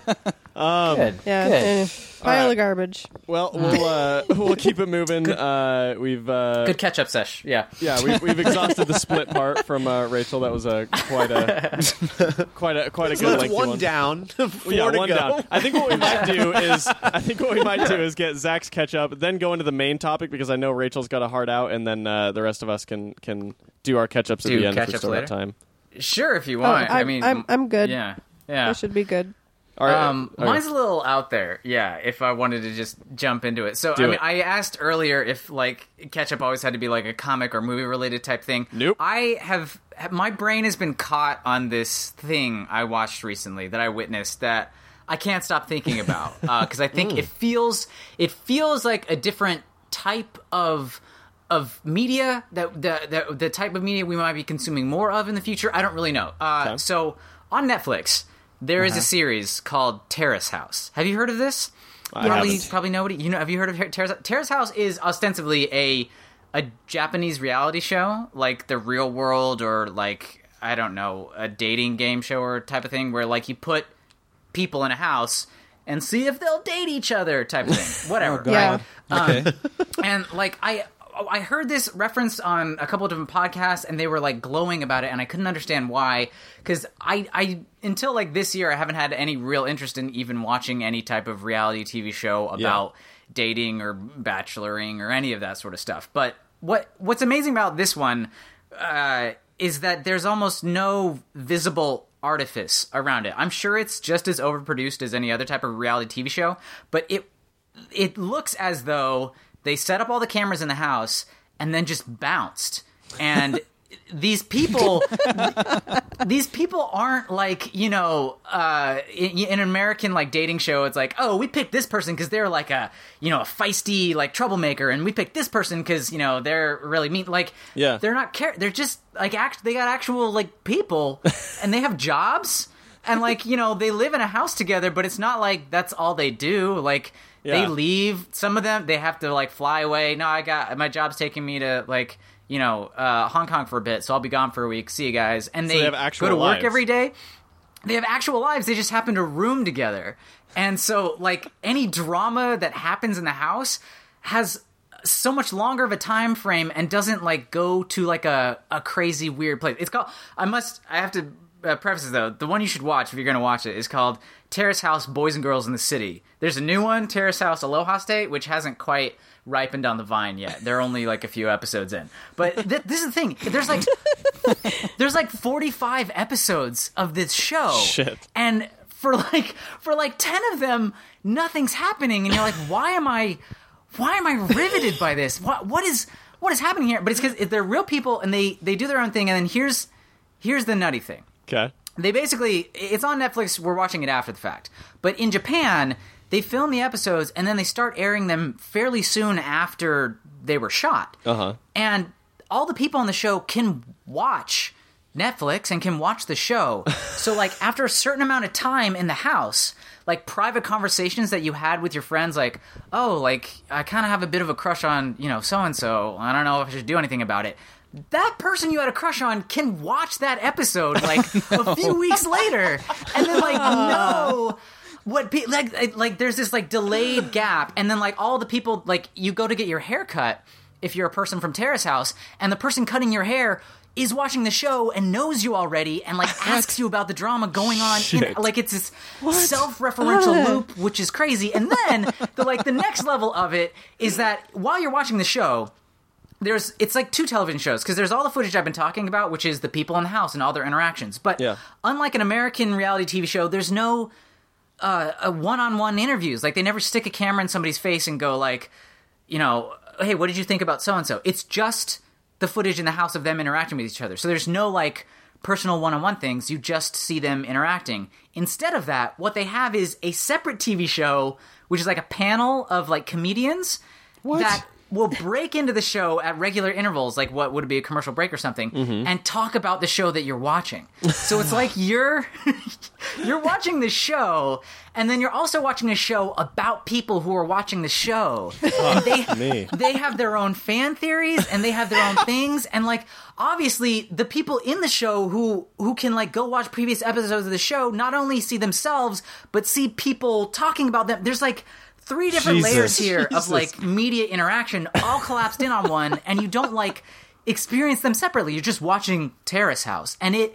Um, Good. Yeah, Good. Uh, pile right. of garbage. Well, we'll uh, we'll keep it moving. Good, uh, we've uh, Good catch-up sesh. Yeah, yeah. We've, we've exhausted the Split part from uh, Rachel. That was a quite a quite a quite a good. That's one, one down. Four yeah, to one go. Down. I think what we might do is I think what we might do is get Zach's catch-up, then go into the main topic because I know Rachel's got a hard out, and then uh, the rest of us can can do our catch-ups do at the end if we still have time. Sure, if you want. Oh, I mean, I'm, I'm good. Yeah, yeah. That should be good. Right. Um, right. Mine's a little out there, yeah, if I wanted to just jump into it. So, Do I mean, it. I asked earlier if, like, catch-up always had to be, like, a comic or movie-related type thing. Nope. I have... My brain has been caught on this thing I watched recently that I witnessed that I can't stop thinking about. Because uh, I think mm. it feels... It feels like a different type of... of media, that the, the, the type of media we might be consuming more of in the future. I don't really know. Uh, okay. So, on Netflix... There uh-huh. is a series called Terrace House. Have you heard of this? I probably, haven't. Probably nobody. You know, have you heard of Terrace House? Terrace House is ostensibly a a Japanese reality show, like The Real World, or like I don't know, a dating game show or type of thing, where like you put people in a house and see if they'll date each other, type of thing. Whatever. oh, yeah. Um, okay. and like I. I heard this referenced on a couple of different podcasts, and they were, like, glowing about it, and I couldn't understand why, because I, I, until, like, this year, I haven't had any real interest in even watching any type of reality T V show about yeah. dating or bacheloring or any of that sort of stuff. But what what's amazing about this one uh, is that there's almost no visible artifice around it. I'm sure it's just as overproduced as any other type of reality T V show, but it it looks as though... They set up all the cameras in the house and then just bounced. And these people, th- these people aren't like, you know, uh, in, in an American like dating show, it's like, oh, we picked this person because they're like a, you know, a feisty like troublemaker, and we picked this person because you know they're really mean. Like, yeah. they're not care. They're just like act. They got actual like people, and they have jobs, and like you know they live in a house together, but it's not like that's all they do. Like. Yeah. They leave. Some of them, they have to, like, fly away. No, I got – my job's taking me to, like, you know, uh, Hong Kong for a bit, so I'll be gone for a week. See you guys. And they, so they have actual go to work lives. Every day. They have actual lives. They just happen to room together. And so, like, any drama that happens in the house has so much longer of a time frame and doesn't, like, go to, like, a, a crazy, weird place. It's called – I must – I have to – uh, prefaces, though, the one you should watch if you're going to watch it is called Terrace House Boys and Girls in the City. There's a new one, Terrace House Aloha State, which hasn't quite ripened on the vine yet. They're only like a few episodes in. But th- this is the thing. There's like there's like forty-five episodes of this show. Shit. And for like for like ten of them, nothing's happening. And you're like, why am I why am I riveted by this? What what is what is happening here? But it's because they're real people and they, they do their own thing. And then here's here's the nutty thing. Okay. They basically, it's on Netflix, we're watching it after the fact. But in Japan, they film the episodes, and then they start airing them fairly soon after they were shot. Uh-huh. And all the people on the show can watch Netflix and can watch the show. So, like, after a certain amount of time in the house, like, private conversations that you had with your friends, like, oh, like, I kind of have a bit of a crush on, you know, so-and-so. I don't know if I should do anything about it. That person you had a crush on can watch that episode like oh, no. a few weeks later, and then like no, what pe- like like there's this like delayed gap, and then like all the people like you go to get your hair cut if you're a person from Terrace House, and the person cutting your hair is watching the show and knows you already and like asks you about the drama going on. In, like it's this what? self-referential uh. loop, which is crazy. And then the like the next level of it is that while you're watching the show. There's it's like two television shows because there's all the footage I've been talking about, which is the people in the house and all their interactions. But yeah. unlike an American reality T V show, there's no uh, a one-on-one interviews. Like they never stick a camera in somebody's face and go like, you know, hey, what did you think about so-and-so? It's just the footage in the house of them interacting with each other. So there's no like personal one-on-one things. You just see them interacting. Instead of that, what they have is a separate T V show, which is like a panel of like comedians what? that... will break into the show at regular intervals, like what would be a commercial break or something, mm-hmm. and talk about the show that you're watching. So it's like you're you're watching the show, and then you're also watching a show about people who are watching the show. And they, me. they have their own fan theories, and they have their own things, and like obviously the people in the show who who can like go watch previous episodes of the show not only see themselves, but see people talking about them. There's like Three different Jesus, layers here Jesus. of like media interaction all collapsed in on one, and you don't like experience them separately. You're just watching Terrace House, and it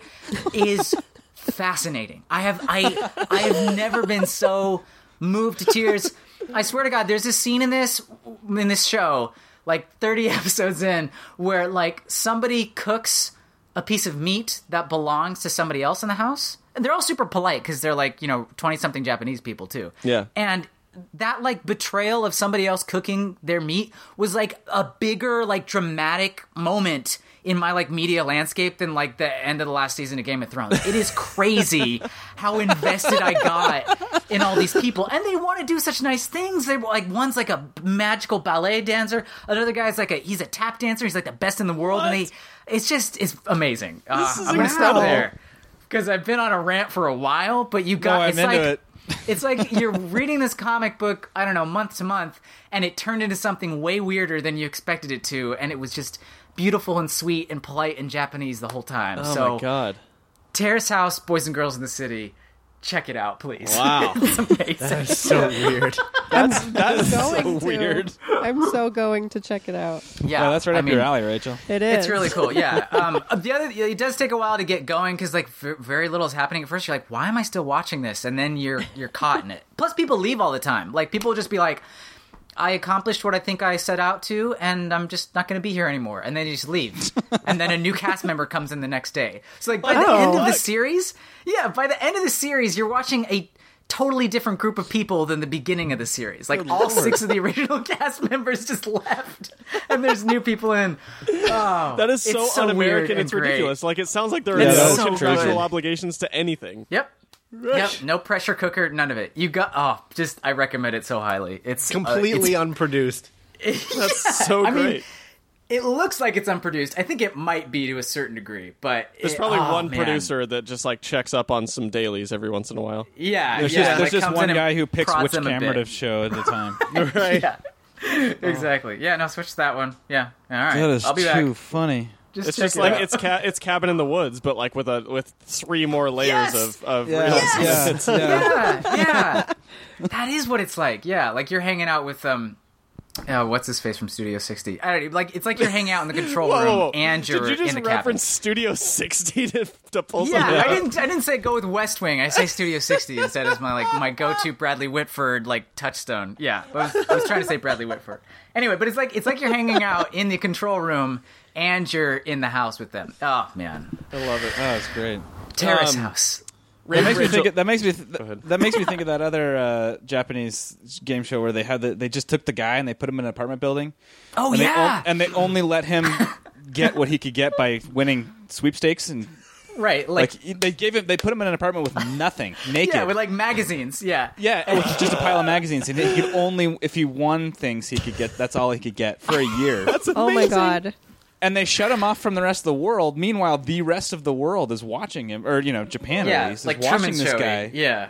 is fascinating. I have I I have never been so moved to tears. I swear to God, there's this scene in this in this show, like thirty episodes in, where like somebody cooks a piece of meat that belongs to somebody else in the house. And they're all super polite because they're like, you know, twenty-something Japanese people too. Yeah, and that like betrayal of somebody else cooking their meat was like a bigger like dramatic moment in my like media landscape than like the end of the last season of Game of Thrones. It is crazy how invested I got in all these people, and they want to do such nice things. They like one's like a magical ballet dancer, another guy's like a he's a tap dancer. He's like the best in the world, what? and they it's just it's amazing. Uh, this is I'm gonna incredible. Stop there because I've been on a rant for a while, but you got no, it's I'm like. Into it. It's like you're reading this comic book, I don't know, month to month, and it turned into something way weirder than you expected it to, and it was just beautiful and sweet and polite and Japanese the whole time. Oh, so, my God. Terrace House, Boys and Girls in the City, check it out, please. Wow. It's amazing. That is so weird. That's, that is so to. weird. I'm so going to check it out. Yeah. No, that's right I up mean, your alley, Rachel. It is. It's really cool, yeah. Um, the other, it does take a while to get going because like v- very little is happening. At first you're like, why am I still watching this? And then you're you're caught in it. Plus people leave all the time. Like people will just be like, I accomplished what I think I set out to, and I'm just not going to be here anymore. And then he just leaves. And then a new cast member comes in the next day. So like by oh, the end of the series, yeah, by the end of the series, you're watching a totally different group of people than the beginning of the series. Like all six of the original cast members just left, and there's new people in. Oh, that is so, so un-American. It's ridiculous. Great. Like it sounds like there are no so contractual obligations to anything. Yep. Rush. Yep, no pressure cooker, none of it. You got oh, just I recommend it so highly. It's completely uh, it's, unproduced. That's yeah, so great. I mean, it looks like it's unproduced. I think it might be to a certain degree, but there's it, probably oh, one man. producer that just like checks up on some dailies every once in a while. Yeah, there's yeah, just, there's like, just one guy who picks which camera to show at the time. Right? Yeah. Oh. Exactly. Yeah. No, switch to that one. Yeah. All right. That is I'll be too back. funny. Just it's just it like out. it's ca- it's Cabin in the Woods, but like with a with three more layers yes! of of yeah. realism. Yes! Yeah. yeah, yeah, that is what it's like. Yeah, like you're hanging out with um, Uh, what's his face from Studio sixty? I don't like. It's like you're hanging out in the control whoa, room whoa. and you're in the cabin. Did you just reference Studio sixty to, to pull yeah, something? Yeah, I didn't. I didn't say go with West Wing. I say Studio sixty instead as my like my go-to Bradley Whitford like touchstone. Yeah, I was, I was trying to say Bradley Whitford. Anyway, but it's like it's like you're hanging out in the control room and you're in the house with them. Oh man, I love it. Oh, it's great. Terrace um, House. That makes, me think of, that makes me th- th- that makes me think of that other uh, Japanese game show where they had the, they just took the guy and they put him in an apartment building. Oh and yeah, they o- and they only let him get what he could get by winning sweepstakes and right like, like they gave him they put him in an apartment with nothing naked yeah with like magazines yeah yeah it was just a pile of magazines and he could only if he won things he could get that's all he could get for a year. That's amazing. Oh my god. And they shut him off from the rest of the world. Meanwhile, the rest of the world is watching him, or you know, Japan yeah, at least is like watching this guy. Yeah,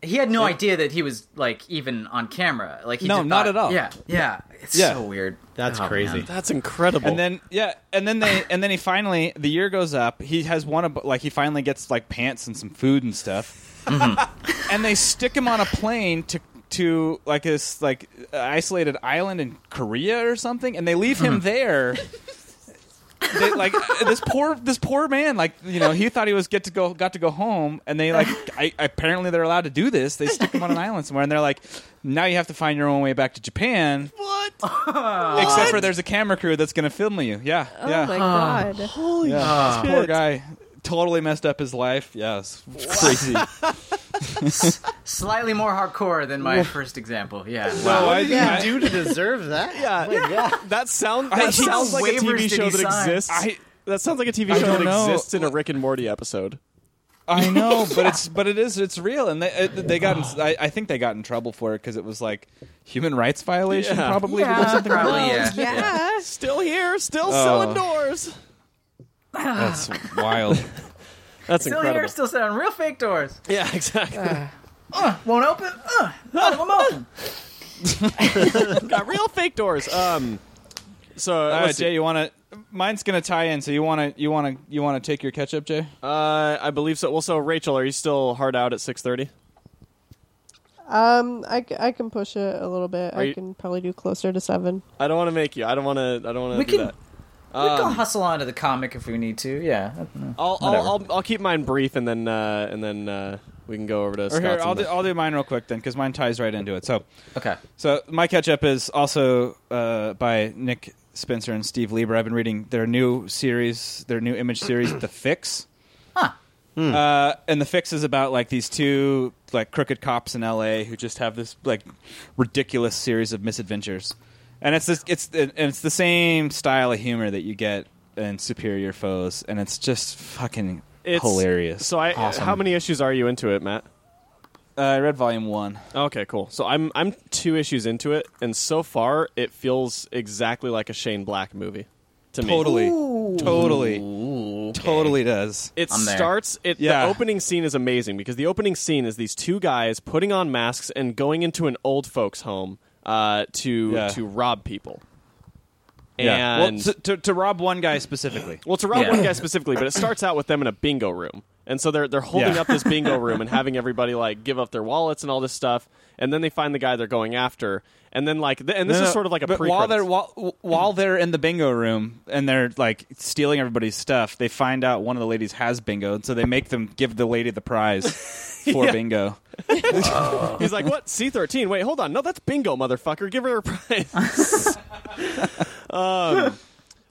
he had no yeah. idea that he was like even on camera. Like he no, did not, not at all. Yeah, yeah, it's yeah. so weird. That's oh, crazy. Man. That's incredible. And then yeah, and then they and then he finally the year goes up. He has one of like he finally gets like pants and some food and stuff, mm-hmm. and they stick him on a plane to. to like this like isolated island in Korea or something, and they leave mm-hmm. him there. They, like this poor this poor man, like you know, he thought he was get to go got to go home, and they like I, apparently they're allowed to do this. They stick him on an island somewhere, and they're like, now you have to find your own way back to Japan. What? what? Except for there's a camera crew that's going to film you. Yeah. Oh yeah. my god! Uh, Holy yeah. shit! Poor guy, totally messed up his life. Yes, yeah, crazy. S- slightly more hardcore than my first example. Yeah. Wow. What did yeah. you do to deserve that? Yeah. Like, yeah. That, sound, that I, sounds like a T V show that sign. exists. I, that sounds like a T V I show that know. exists in a Rick and Morty episode. I know, but it's but it is it's real, and they it, they got in, I, I think they got in trouble for it because it was like human rights violation yeah. probably. Yeah. Something probably wrong. Yeah. Yeah. yeah. Still here, still oh. selling doors. That's wild. That's still incredible. Here, still selling real fake doors. Yeah, exactly. Uh, uh, won't open. Uh, none of them open. Got real fake doors. Um, so uh, Jay, you want to? Mine's gonna tie in. So you want to? You want to? You want to take your catch up, Jay? Uh, I believe so. Well, so Rachel, are you still hard out at six thirty? Um, I, I can push it a little bit. Are I you, can probably do closer to seven. I don't want to make you. I don't want to. I don't want to do can, that. We can um, hustle on to the comic if we need to. Yeah, I'll I'll, I'll I'll keep mine brief and then uh, and then uh, we can go over to. Or Scott's here, I'll do, I'll do mine real quick then because mine ties right into it. So okay, so my catch up is also uh, by Nick Spencer and Steve Lieber. I've been reading their new series, their new Image series, The Fix. Huh. Mm. Uh, and The Fix is about like these two like crooked cops in L A who just have this like ridiculous series of misadventures. And it's this, it's and it's the same style of humor that you get in Superior Foes, and it's just fucking it's, hilarious. So, I, awesome. How many issues are you into it, Matt? Uh, I read volume one. Okay, cool. So I'm I'm two issues into it, and so far it feels exactly like a Shane Black movie to totally. me. Ooh. Totally, Ooh, okay. totally does. It I'm starts. It yeah. the opening scene is amazing because the opening scene is these two guys putting on masks and going into an old folks' home. Uh, to yeah. to rob people, yeah. and well, to, to to rob one guy specifically. Well, to rob yeah. one guy specifically, but it starts out with them in a bingo room, and so they're they're holding yeah. up this bingo room and having everybody like give up their wallets and all this stuff, and then they find the guy they're going after, and then like th- and this no, is sort of like a but pre-credits. while they're while, while they're in the bingo room and they're like stealing everybody's stuff, they find out one of the ladies has bingo, and so they make them give the lady the prize. For yeah. bingo. Oh. He's like, what? C thirteen? Wait, hold on. No, that's bingo, motherfucker. Give her a prize. um,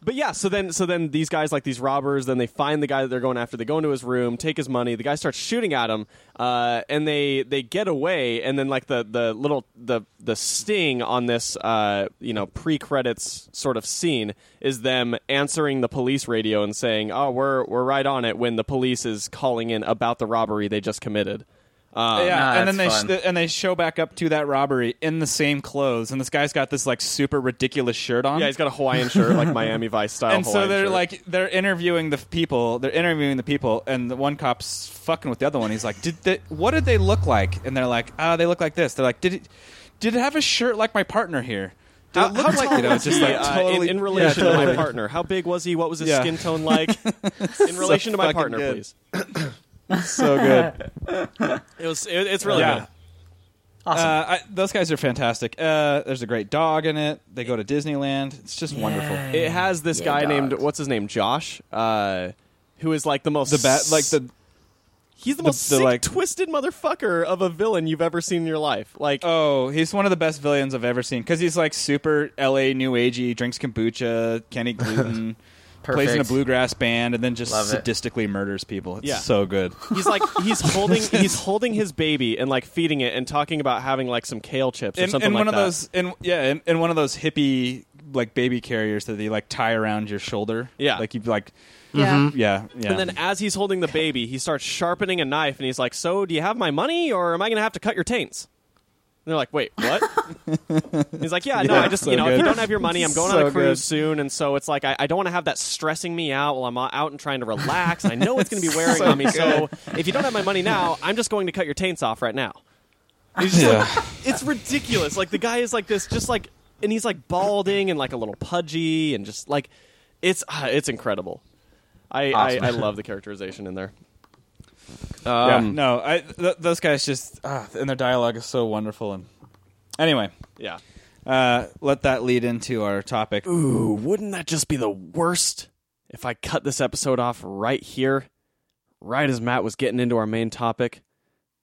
but yeah, so then so then these guys, like these robbers, then they find the guy that they're going after. They go into his room, take his money. The guy starts shooting at him, uh, and they they get away. And then like the, the little the the sting on this uh, you know pre-credits sort of scene is them answering the police radio and saying, "Oh, we're we're right on it." When the police is calling in about the robbery they just committed. Um, yeah, no, and then they sh- and they show back up to that robbery in the same clothes, and this guy's got this like super ridiculous shirt on. Yeah, he's got a Hawaiian shirt, like Miami Vice style. And Hawaiian so they're shirt. like they're interviewing the people, they're interviewing the people, and the one cop's fucking with the other one. He's like, "Did they, what did they look like?" And they're like, "Ah, oh, they look like this." They're like, "Did it, did it have a shirt like my partner here?" Did how, it look like you know, just like uh, totally in, in relation yeah, totally. to my partner? How big was he? What was his yeah. skin tone like? In relation so to my partner, good. please. So good. It was. It, it's really yeah. good. Awesome. Uh, I, those guys are fantastic. Uh, there's a great dog in it. They go to Disneyland. It's just yeah. wonderful. It has this yeah, guy dogs. named, what's his name, Josh, uh, who is like the most... The bat, like the... He's the, the most the, sick, like, twisted motherfucker of a villain you've ever seen in your life. Like, oh, he's one of the best villains I've ever seen because he's like super L A new agey, drinks kombucha, can't eat gluten, plays in a bluegrass band, and then just Love sadistically it. murders people. It's yeah. so good. He's like he's holding he's holding his baby and like feeding it and talking about having like some kale chips or and, something and like one of that. Those, and yeah, and, and one of those hippie like baby carriers that they like tie around your shoulder. Yeah, like you like. Yeah. Mm-hmm. yeah, yeah. And then as he's holding the baby, he starts sharpening a knife, and he's like, so do you have my money, or am I going to have to cut your taints? And they're like, wait, what? He's like, yeah, no, yeah, I just, so you know, good. if you don't have your money, I'm going so on a cruise good. soon, and so it's like, I, I don't want to have that stressing me out while I'm out and trying to relax, and I know it's going to be wearing so on me, good. so if you don't have my money now, I'm just going to cut your taints off right now. He's yeah. like, it's ridiculous. Like, the guy is like this, just like, and he's like balding and like a little pudgy, and just like, it's uh, it's incredible. I, awesome. I, I love the characterization in there. Um, yeah, no, I, th- those guys just uh, and their dialogue is so wonderful. And anyway, yeah, uh, let that lead into our topic. Ooh, wouldn't that just be the worst if I cut this episode off right here, right as Matt was getting into our main topic?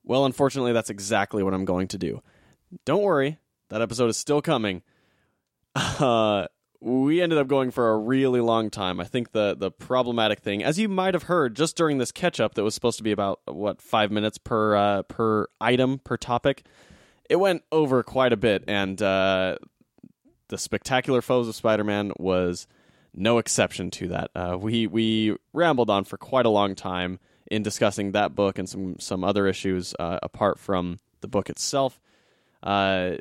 Well, unfortunately, that's exactly what I'm going to do. Don't worry, that episode is still coming. Uh... We ended up going for a really long time. I think the, the problematic thing, as you might have heard just during this catch-up that was supposed to be about, what, five minutes per uh, per item, per topic, it went over quite a bit, and uh, the Spectacular Foes of Spider-Man was no exception to that. Uh, we we rambled on for quite a long time in discussing that book and some, some other issues uh, apart from the book itself. Uh,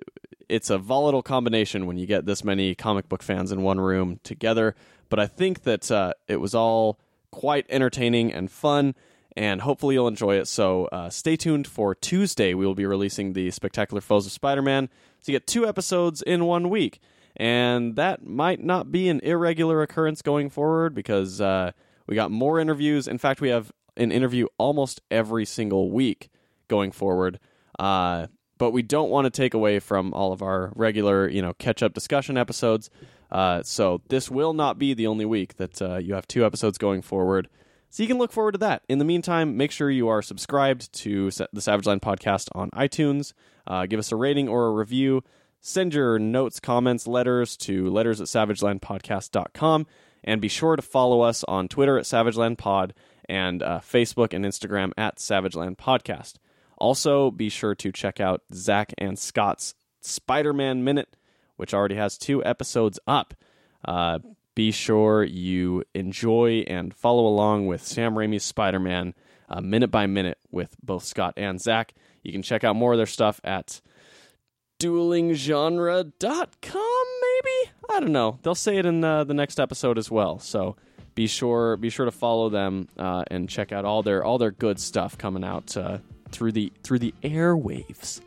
it's a volatile combination when you get this many comic book fans in one room together, but I think that uh, it was all quite entertaining and fun, and hopefully you'll enjoy it, so uh, stay tuned for Tuesday. We will be releasing the Spectacular Foes of Spider-Man, so you get two episodes in one week, and that might not be an irregular occurrence going forward, because uh, we got more interviews. In fact, we have an interview almost every single week going forward, uh... but we don't want to take away from all of our regular, you know, catch-up discussion episodes. Uh, so this will not be the only week that uh, you have two episodes going forward. So you can look forward to that. In the meantime, make sure you are subscribed to the Savage Land podcast on iTunes. Uh, give us a rating or a review. Send your notes, comments, letters to letters at savage land podcast dot com. And be sure to follow us on Twitter at savagelandpod and uh, Facebook and Instagram at savagelandpodcast. Also, be sure to check out Zach and Scott's Spider-Man Minute, which already has two episodes up. Uh, be sure you enjoy and follow along with Sam Raimi's Spider-Man uh, minute by minute with both Scott and Zach. You can check out more of their stuff at dueling genre dot com, maybe? I don't know. They'll say it in uh, the next episode as well, so... Be sure, be sure to follow them uh, and check out all their all their good stuff coming out uh, through the through the airwaves.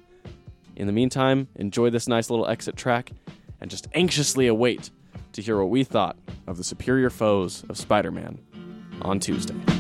In the meantime, enjoy this nice little exit track, and just anxiously await to hear what we thought of the Superior Foes of Spider-Man on Tuesday.